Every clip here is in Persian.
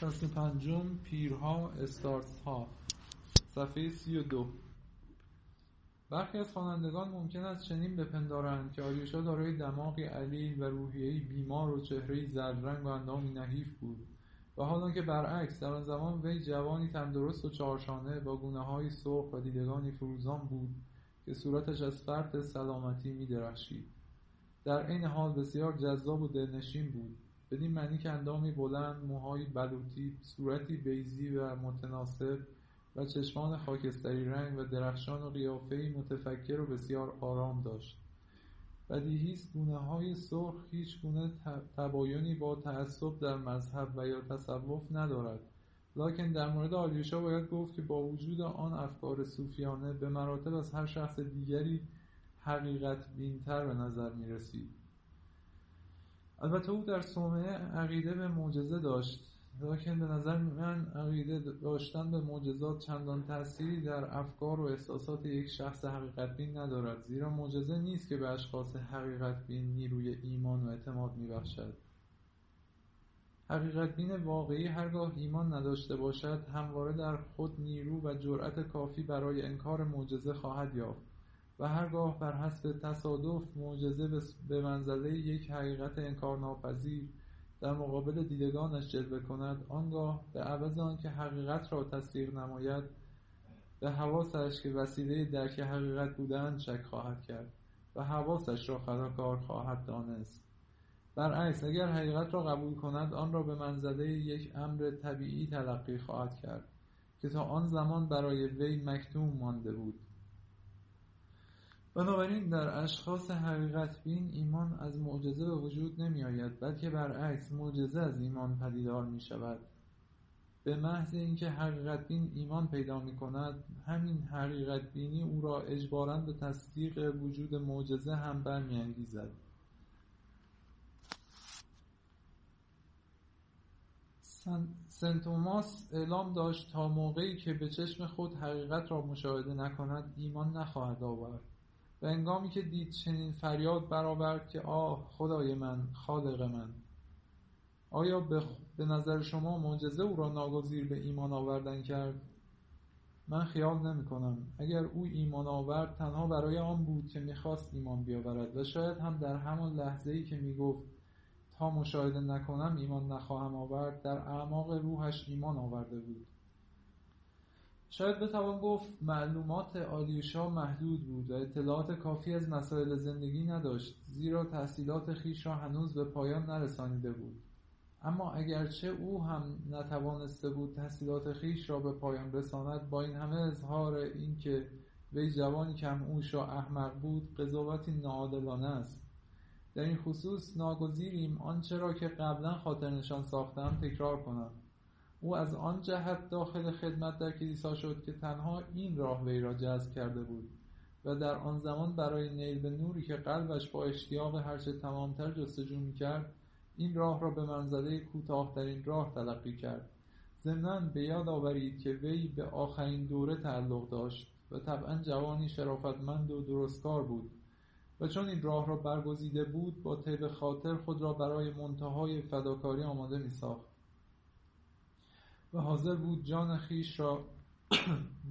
فصل پنجم، پیرها، استارس ها، صفحه 32. برخی از خوانندگان ممکن است چنین بپندارند که آریوشا دارای دماغی علیل و روحیه‌ای بیمار و چهره‌ای زردرنگ و اندامی نحیف بود، و حالان که برعکس در آن زمان وی جوانی تندرست و چارشانه با گونه‌های سرخ و دیدگانی فروزان بود که صورتش از فرط سلامتی می‌درخشید. در عین حال بسیار جذاب و دلنشین بود، بدین معنی که اندامی بلند، موهایی بلوطی، صورتی بیضی و متناسب و چشمان خاکستری رنگ و درخشان و قیافه‌ای متفکر و بسیار آرام داشت. بدیهی است گونه‌های سرخ هیچ گونه تباینی با تعصب در مذهب و یا تصوف ندارد، لکن در مورد آریوشا باید گفت که با وجود آن افکار صوفیانه به مراتب از هر شخص دیگری حقیقت بینتر به نظر می‌رسید. البته او در صومعه عقیده به معجزه داشت، لکن به نظر من عقیده داشتن به معجزات چندان تأثیری در افکار و احساسات یک شخص حقیقت بین ندارد، زیرا معجزه نیست که به اشخاص حقیقت بین نیروی ایمان و اعتماد میبخشد. حقیقت بین واقعی هرگاه ایمان نداشته باشد، همواره در خود نیرو و جرأت کافی برای انکار معجزه خواهد یافت و هرگاه بر حسب تصادف معجزه به منزله یک حقیقت انکارناپذیر در مقابل دیدگانش جلوه کند، آنگاه به عوض آنکه حقیقت را تصدیق نماید، به حواسش که وسیله درک حقیقت بودن شک خواهد کرد و حواسش را خطاکار خواهد دانست. برعکس اگر حقیقت را قبول کند، آن را به منزله یک امر طبیعی تلقی خواهد کرد که تا آن زمان برای وی مکتوم مانده بود. بنابراین در اشخاص حقیقت بین ایمان از معجزه به وجود نمی آید، بلکه برعکس معجزه از ایمان پدیدار می شود. به محض اینکه حقیقت بین ایمان پیدا می کند، همین حقیقت بینی او را اجباراً به تصدیق وجود معجزه هم برمی انگیزد. سنت توماس اعلام داشت تا موقعی که به چشم خود حقیقت را مشاهده نکند ایمان نخواهد آورد. و هنگامی که دید چنین فریاد برآورد که آه خدای من، خالق من، آیا به نظر شما معجزه او را ناگزیر به ایمان آوردن کرد؟ من خیال نمی کنم. اگر او ایمان آورد، تنها برای آن بود که میخواست ایمان بیاورد و شاید هم در همان لحظه‌ای که میگفت تا مشاهده نکنم ایمان نخواهم آورد، در اعماق روحش ایمان آورده بود. شاید بتوان گفت معلومات آریوشا محدود بود و اطلاعات کافی از مسائل زندگی نداشت، زیرا تحصیلات خیش را هنوز به پایان نرسانیده بود. اما اگرچه او هم نتوانسته بود تحصیلات خیش را به پایان رساند، با این همه اظهار این که وی جوانی کم‌هوش و احمق بود قضاوتی ناعادلانه است. در این خصوص ناگزیریم آنچه را که قبلا خاطرنشان ساختم تکرار کنم. او از آن جهت داخل خدمت در کلیسا شد که تنها این راه وی را جذب کرده بود و در آن زمان برای نیل به نوری که قلبش با اشتیاق هرچه تمامتر جستجو می‌کرد، این راه را به منزله کوتاه‌ترین راه تلقی کرد. ضمناً به یاد آورید که وی به آخرین دوره تعلق داشت و طبعاً جوانی شرافتمند و درستکار بود و چون این راه را برگزیده بود، با طیب خاطر خود را برای منتهای فداکاری آماده می‌ساخت و حاضر بود جان خیش را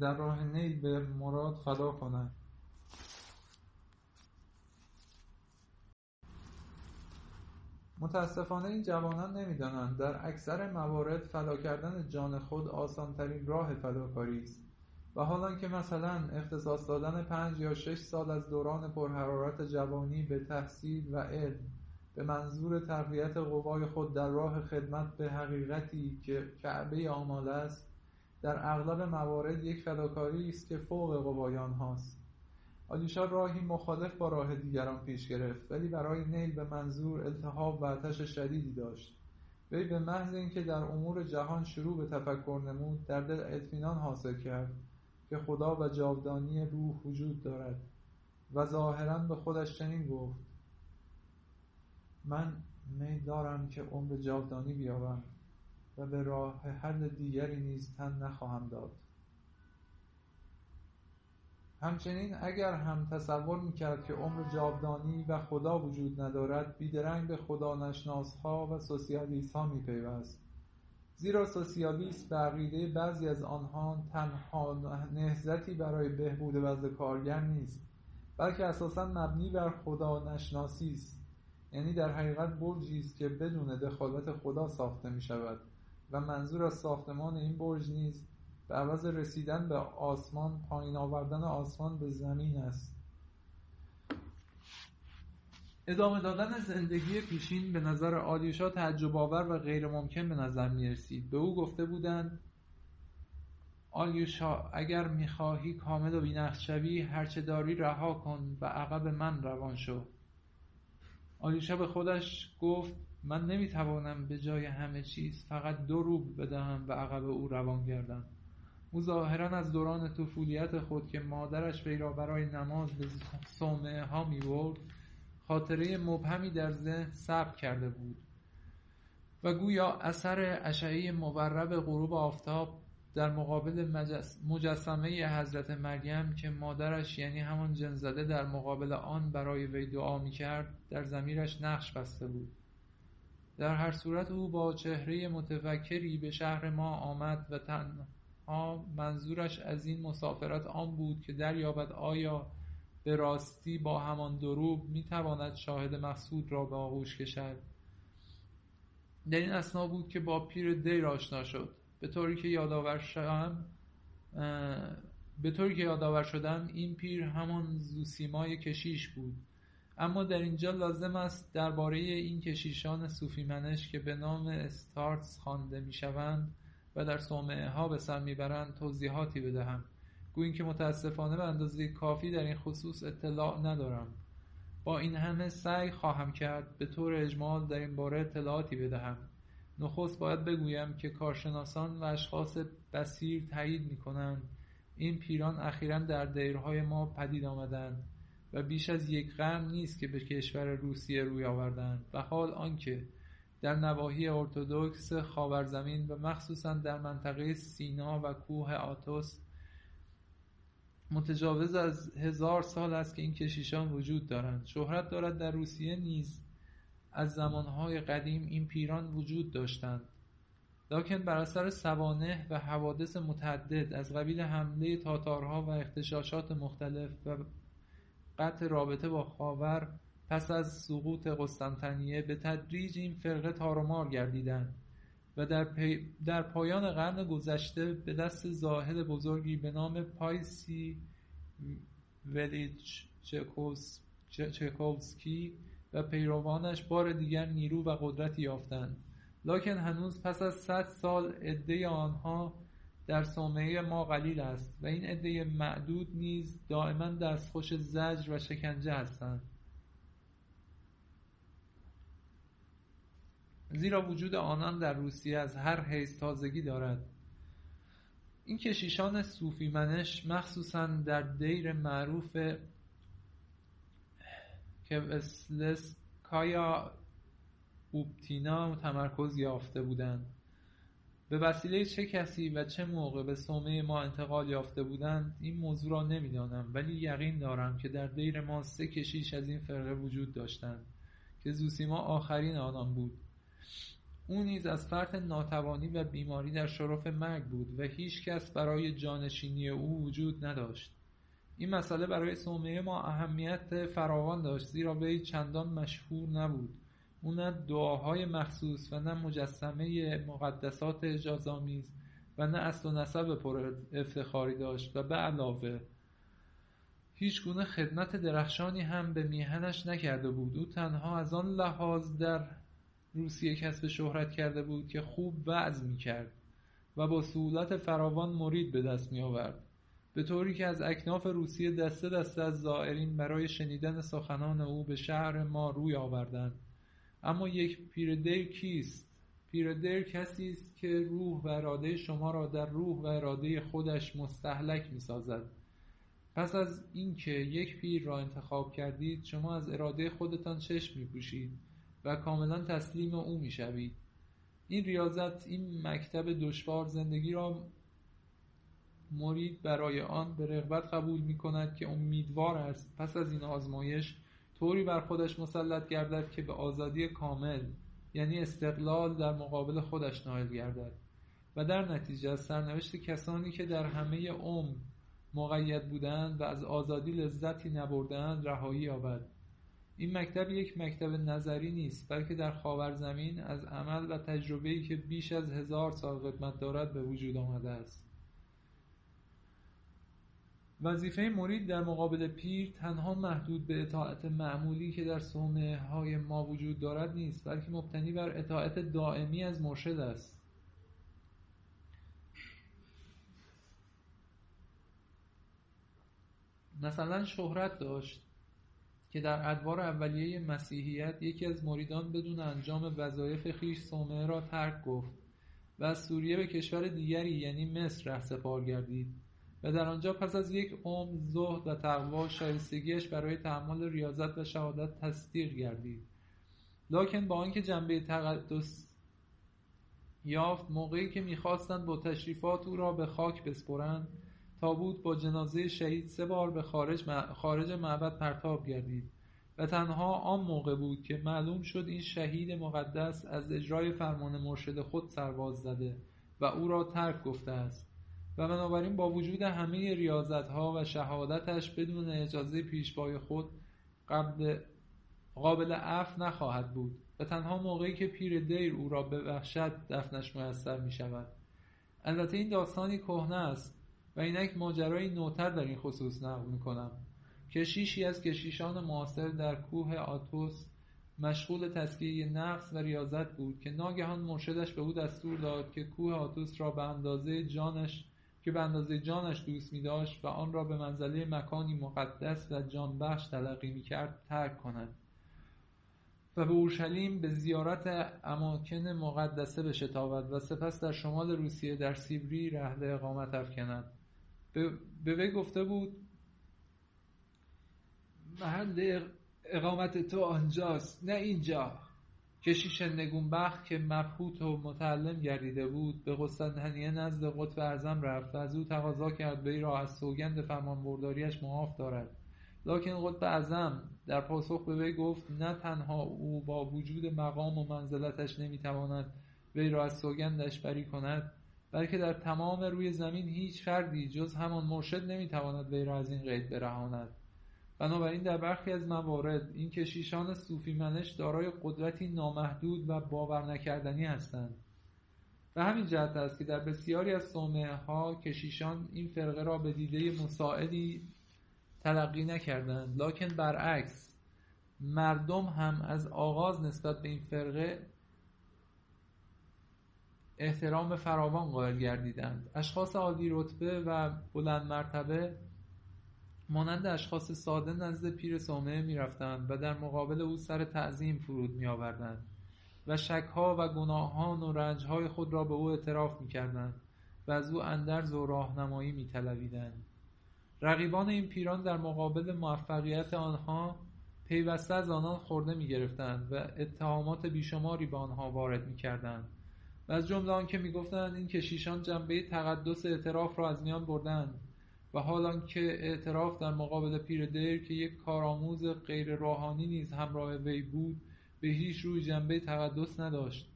در راه نیل به مراد فدا کند. متاسفانه این جوانان نمی‌دانند در اکثر موارد فدا کردن جان خود آسان‌ترین راه فداکاری است. و حالا که مثلا اختصاص دادن 5 یا 6 سال از دوران پرحرارت جوانی به تحصیل و علم به منظور تقویت قوای خود در راه خدمت به حقیقتی که کعبه آمال است، در اغلب موارد یک فداکاری است که فوق قوای آنهاست. آریوشا راهی مخالف با راه دیگران پیش گرفت، ولی برای نیل به منظور التهاب و آتش شدیدی داشت. وی به محض اینکه در امور جهان شروع به تفکر نمود، در دل اطمینان حاصل کرد که خدا و جاودانی روح وجود دارد و ظاهراً به خودش چنین گفت: من میل دارم که عمر جاودانی بیابم و به راه حل دیگری نیز تن نخواهم داد. همچنین اگر هم تصور میکرد که عمر جاودانی و خدا وجود ندارد، بیدرنگ به خدا نشناسها و سوسیالیست ها میپیوست. زیرا سوسیالیسم به عقیده بعضی از آنها تنها نهضتی برای بهبود وضع کارگر نیست، بلکه اساساً مبنی بر خدا نشناسی است، یعنی در حقیقت برجی است که بدون دخالت خدا ساخته می شود و منظور از ساختمان این برج نیز به عوض رسیدن به آسمان پایین آوردن آسمان به زمین است. ادامه دادن زندگی پیشین به نظر آلیوشا تعجب‌آور و غیر ممکن به نظر می رسید. به او گفته بودند آلیوشا اگر می‌خواهی کامل و بی‌نقص شوی هرچه داری رها کن و عقب من روان شو. آلیوشا به خودش گفت من نمی‌توانم به جای همه چیز فقط 2 روبل بدهم و عقب او روان گردم. او ظاهراً از دوران طفولیت خود که مادرش وی را برای نماز به صومعه ها می‌برد خاطره مبهمی در ذهن ثبت کرده بود و گویا اثر اشعه مورب غروب آفتاب در مقابل مجسمه حضرت مریم که مادرش یعنی همان جن زده در مقابل آن برای وی دعا می‌کرد در ضمیرش نقش بسته بود. در هر صورت او با چهره متفکری به شهر ما آمد و تنها منظورش از این مسافرت آن بود که دریابد آیا به راستی با همان 2 روبل میتواند شاهد مقصود را به آغوش کشد. در این اثنا بود که با پیر دیر آشنا شد، به طوری که یادآور شدم این پیر همان زوسیمای کشیش بود. اما در اینجا لازم است درباره این کشیشان صوفی منش که به نام استارتس خوانده میشوند و در صومعه ها به سر میبرند توضیحاتی بدهم، گویی که متاسفانه به اندازه کافی در این خصوص اطلاع ندارم. با این همه سعی خواهم کرد به طور اجمال در این باره اطلاعاتی بدهم. نخست باید بگویم که کارشناسان و اشخاص بصیر تایید می‌کنند این پیران اخیراً در دیرهای ما پدید آمدند و بیش از 1 قرن نیست که به کشور روسیه روی آوردند و حال آنکه در نواحی ارتدوکس خاورزمین و مخصوصاً در منطقه سینا و کوه آتوس متجاوز از 1000 سال است که این کشیشان وجود دارند. شهرت دارد در روسیه نیز از زمانهای قدیم این پیران وجود داشتند، لکن بر اثر سوانح و حوادث متعدد از قبیل حمله تاتارها و اغتشاشات مختلف و قطع رابطه با خاور پس از سقوط قسطنطنیه به تدریج این فرقه تارومار گردیدند و در پایان قرن گذشته به دست زاهد بزرگی به نام پایسی ولیچ چکوفسکی و پیروانش بار دیگر نیرو و قدرتی یافتند. لکن هنوز پس از 100 سال عده آنها در صومعه ما قلیل است و این عده معدود نیز دائما دستخوش زجر و شکنجه هستند، زیرا وجود آنان در روسیه از هر حیث تازگی دارد. این کشیشان صوفی منش مخصوصاً در دیر معروف کوسلسکایا اوبتینا تمرکز یافته بودند. به وسیله چه کسی و چه موقع به صومعه ما انتقال یافته بودند این موضوع را نمی‌دانم، ولی یقین دارم که در دیر ما 3 کشیش از این فرقه وجود داشتند که زوسیما آخرین آنان بود. او نیز از فرط ناتوانی و بیماری در شرف مرگ بود و هیچ کس برای جانشینی او وجود نداشت. این مسئله برای صومعه ما اهمیت فراوان داشت، زیرا وی چندان مشهور نبود. او نه دعاهای مخصوص و نه مجسمه مقدسات اعجازآمیز و نه اصل و نسب پر افتخاری داشت و به علاوه هیچ گونه خدمت درخشانی هم به میهنش نکرده بود. او تنها از آن لحاظ در روسیه کسب شهرت کرده بود که خوب وعظ می‌کرد و با سهولت فراوان مرید به دست می‌آورد، به طوری که از اکناف روسیه دسته دسته از زائرین برای شنیدن سخنان او به شهر ما روی آوردند. اما یک پیر دیر کیست؟ پیر دیر کسی است که روح و اراده شما را در روح و اراده خودش مستهلک می‌سازد. پس از اینکه یک پیر را انتخاب کردید شما از اراده خودتان چشم می‌پوشید و کاملا تسلیم او میشوید. این ریاضت، این مکتب دشوار زندگی را مرید برای آن به رغبت قبول میکند که امیدوار است پس از این آزمایش طوری بر خودش مسلط گردد که به آزادی کامل یعنی استقلال در مقابل خودش نائل گردد. و در نتیجه از سرنوشت کسانی که در همه عمر مقید بودند و از آزادی لذتی نبردند رهایی یابد. این مکتب یک مکتب نظری نیست، بلکه در خاورزمین از عمل و تجربه‌ای که بیش از 1000 سال قدمت دارد به وجود آمده است. وظیفه مرید در مقابل پیر تنها محدود به اطاعت معمولی که در صومعه های ما وجود دارد نیست، بلکه مبتنی بر اطاعت دائمی از مرشد است. مثلا شهرت داشت که در ادوار اولیه مسیحیت یکی از مریدان بدون انجام وظایف خویش صومعه را ترک گفت و از سوریه به کشور دیگری یعنی مصر رهسپار گردید و در آنجا پس از یک عمر زهد و تقوا شایستگیش برای تحمل ریاضت و شهادت تصدیق گردید. لکن با آنکه جنبه تقدس یافت، موقعی که می‌خواستند با تشریفات او را به خاک بسپرند، تابوت با جنازه شهید 3 بار به خارج معبد پرتاب گردید و تنها آن موقع بود که معلوم شد این شهید مقدس از اجرای فرمان مرشد خود سرباز زده و او را ترک گفته است و بنابراین با وجود همه ریاضت‌ها و شهادتش بدون اجازه پیشوای خود قابل عفو نخواهد بود و تنها موقعی که پیر دیر او را ببخشد دفنش میسر می‌شود. البته این داستانی کهنه است و اینک ماجرای نوتر در این خصوص نقل می‌کنم. کشیشی از کشیشان معاصر در کوه آتوس مشغول تزکیه نفس و ریاضت بود که ناگهان مرشدش به او دستور داد که کوه آتوس را به اندازه جانش دوست می‌داشت و آن را به منزله مکانی مقدس و جانبخش تلقی می‌کرد ترک کند و به اورشلیم به زیارت اماکن مقدسه بشتابد و سپس در شمال روسیه در سیبری رحل اقامت افکند. به وی گفته بود محل اقامت تو آنجاست نه اینجا. کشیش نگونبخت که مبهوت و متعلم گردیده بود به قسطنطنیه نزد قطب اعظم رفت و از او تقاضا کرد وی را از سوگند فرمانبرداریش معاف دارد. لکن قطب اعظم در پاسخ به وی گفت نه تنها او با وجود مقام و منزلتش نمیتواند وی را از سوگندش بری کند، بلکه در تمام روی زمین هیچ فردی جز همان مرشد نمیتواند وی را از این قید برهاند. بنابراین در برخی از موارد این کشیشان صوفی منش دارای قدرتی نامحدود و باورنکردنی هستند و همین جهت است که در بسیاری از صومعه ها کشیشان این فرقه را به دیده مساعدی تلقی نکردند، لکن برعکس مردم هم از آغاز نسبت به این فرقه احترام فراوان قائل گردیدند. اشخاص عالی رتبه و بلند مرتبه مانند اشخاص ساده نزد پیر صومعه می رفتند و در مقابل او سر تعظیم فرود می آوردند و شکها و گناهان و رنجهای خود را به او اعتراف می کردند و از او اندرز و راهنمایی می طلبیدند. رقیبان این پیران در مقابل موفقیت آنها پیوسته از آنان خورده می گرفتند و اتهامات بیشماری به آنها وارد می کردند و از جمله آن که می گفتند این کشیشان جنبه تقدس اعتراف را از میان بردند و حالا که اعتراف در مقابل پیر دیر که یک کارآموز غیر روحانی نیز همراه وی بود به هیچ روی جنبه تقدس نداشت.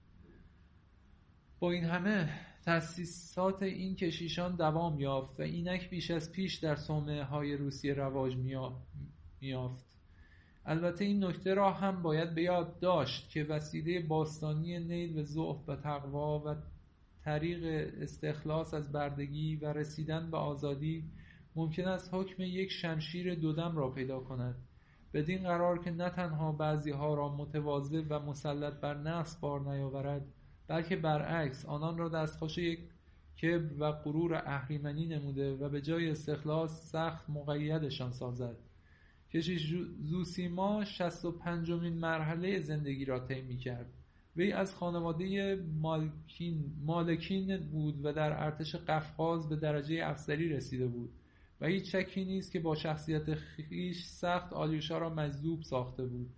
با این همه تأسیسات این کشیشان دوام یافت و اینک بیش از پیش در صومعه های روسیه رواج میافت. البته این نکته را هم باید به یاد داشت که وسیله باستانی نیل و زهد و تقوا و طریق استخلاص از بردگی و رسیدن به آزادی ممکن است حکم یک شمشیر دودم را پیدا کند، بدین قرار که نه تنها بعضی ها را متواضع و مسلط بر نفس بار نیاورد، بلکه برعکس آنان را دستخوش یک کبر و غرور اهریمنی نموده و به جای استخلاص سخت مقیدشان سازد. کشیش زوسیما 65مین مرحله زندگی را طی می‌کرد. وی از خانواده مالکین بود و در ارتش قفقاز به درجه افسری رسیده بود و هیچ شکی نیست که با شخصیت خویش سخت آلیوشا را مجذوب ساخته بود.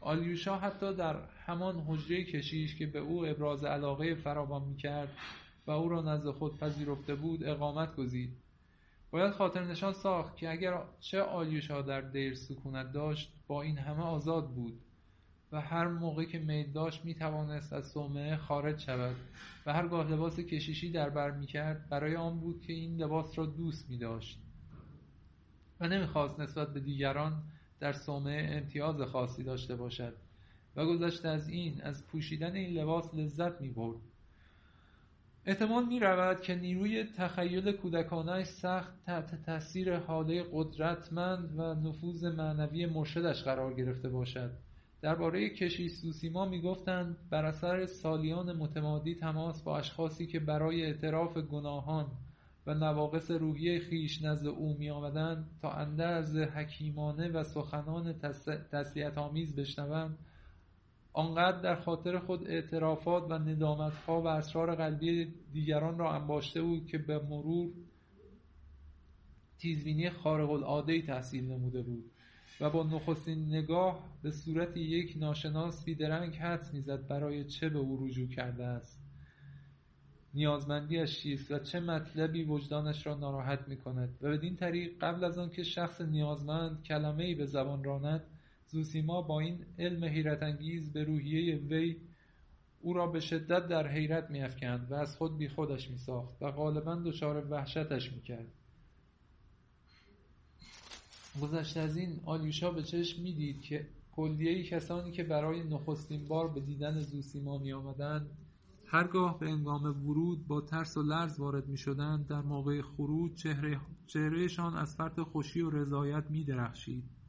آلیوشا حتی در همان حجره کشیش که به او ابراز علاقه فراوان می‌کرد و او را نزد خود پذیرفته بود اقامت گزید. باید خاطر نشان ساخت که اگر چه آلیوشا در دیر سکونت داشت، با این همه آزاد بود و هر موقع که میل داشت میتوانست از صومعه خارج شود و هرگاه لباس کشیشی در بر میکرد برای آن بود که این لباس را دوست میداشت و نمیخواست نسبت به دیگران در صومعه امتیاز خاصی داشته باشد و گذشته از این از پوشیدن این لباس لذت میبرد. احتمال می‌رود که نیروی تخیل کودکانه‌اش سخت تحت تاثیر حاله قدرتمند و نفوذ معنوی مرشدش قرار گرفته باشد. درباره کشیش سوسیما می‌گفتند بر اثر سالیان متمادی تماس با اشخاصی که برای اعتراف گناهان و نواقص روحی خیش نزد او می‌آمدند تا اندرز حکیمانه و سخنان تسلیت‌آمیز بشنوند، آنقدر در خاطر خود اعترافات و ندامت‌ها و اسرار قلبی دیگران را انباشته بود که به مرور تیزبینی خارق‌العاده‌ای تحصیل نموده بود و با نخستین نگاه به صورت یک ناشناس بیدرنگ حدس می‌زد برای چه به او رجوع کرده است، نیازمندی‌اش چیست و چه مطلبی وجدانش را ناراحت می‌کند و بدین طریق قبل از آن که شخص نیازمند کلمه‌ای به زبان راند، سوسیما با این علم حیرت‌انگیز به روحیه وی او را به شدت در حیرت می‌افکند و از خود بیخودش می‌ساخت و غالباً دچار وحشتش می‌کرد. گذشته از این آلیوشا به چشم می‌دید که کلیه‌ای کسانی که برای نخستین بار به دیدن سوسیما می‌آمدند هرگاه به هنگام ورود با ترس و لرز وارد می‌شدند، در موقع خروج چهرهشان از فرط خوشی و رضایت می‌درخشید.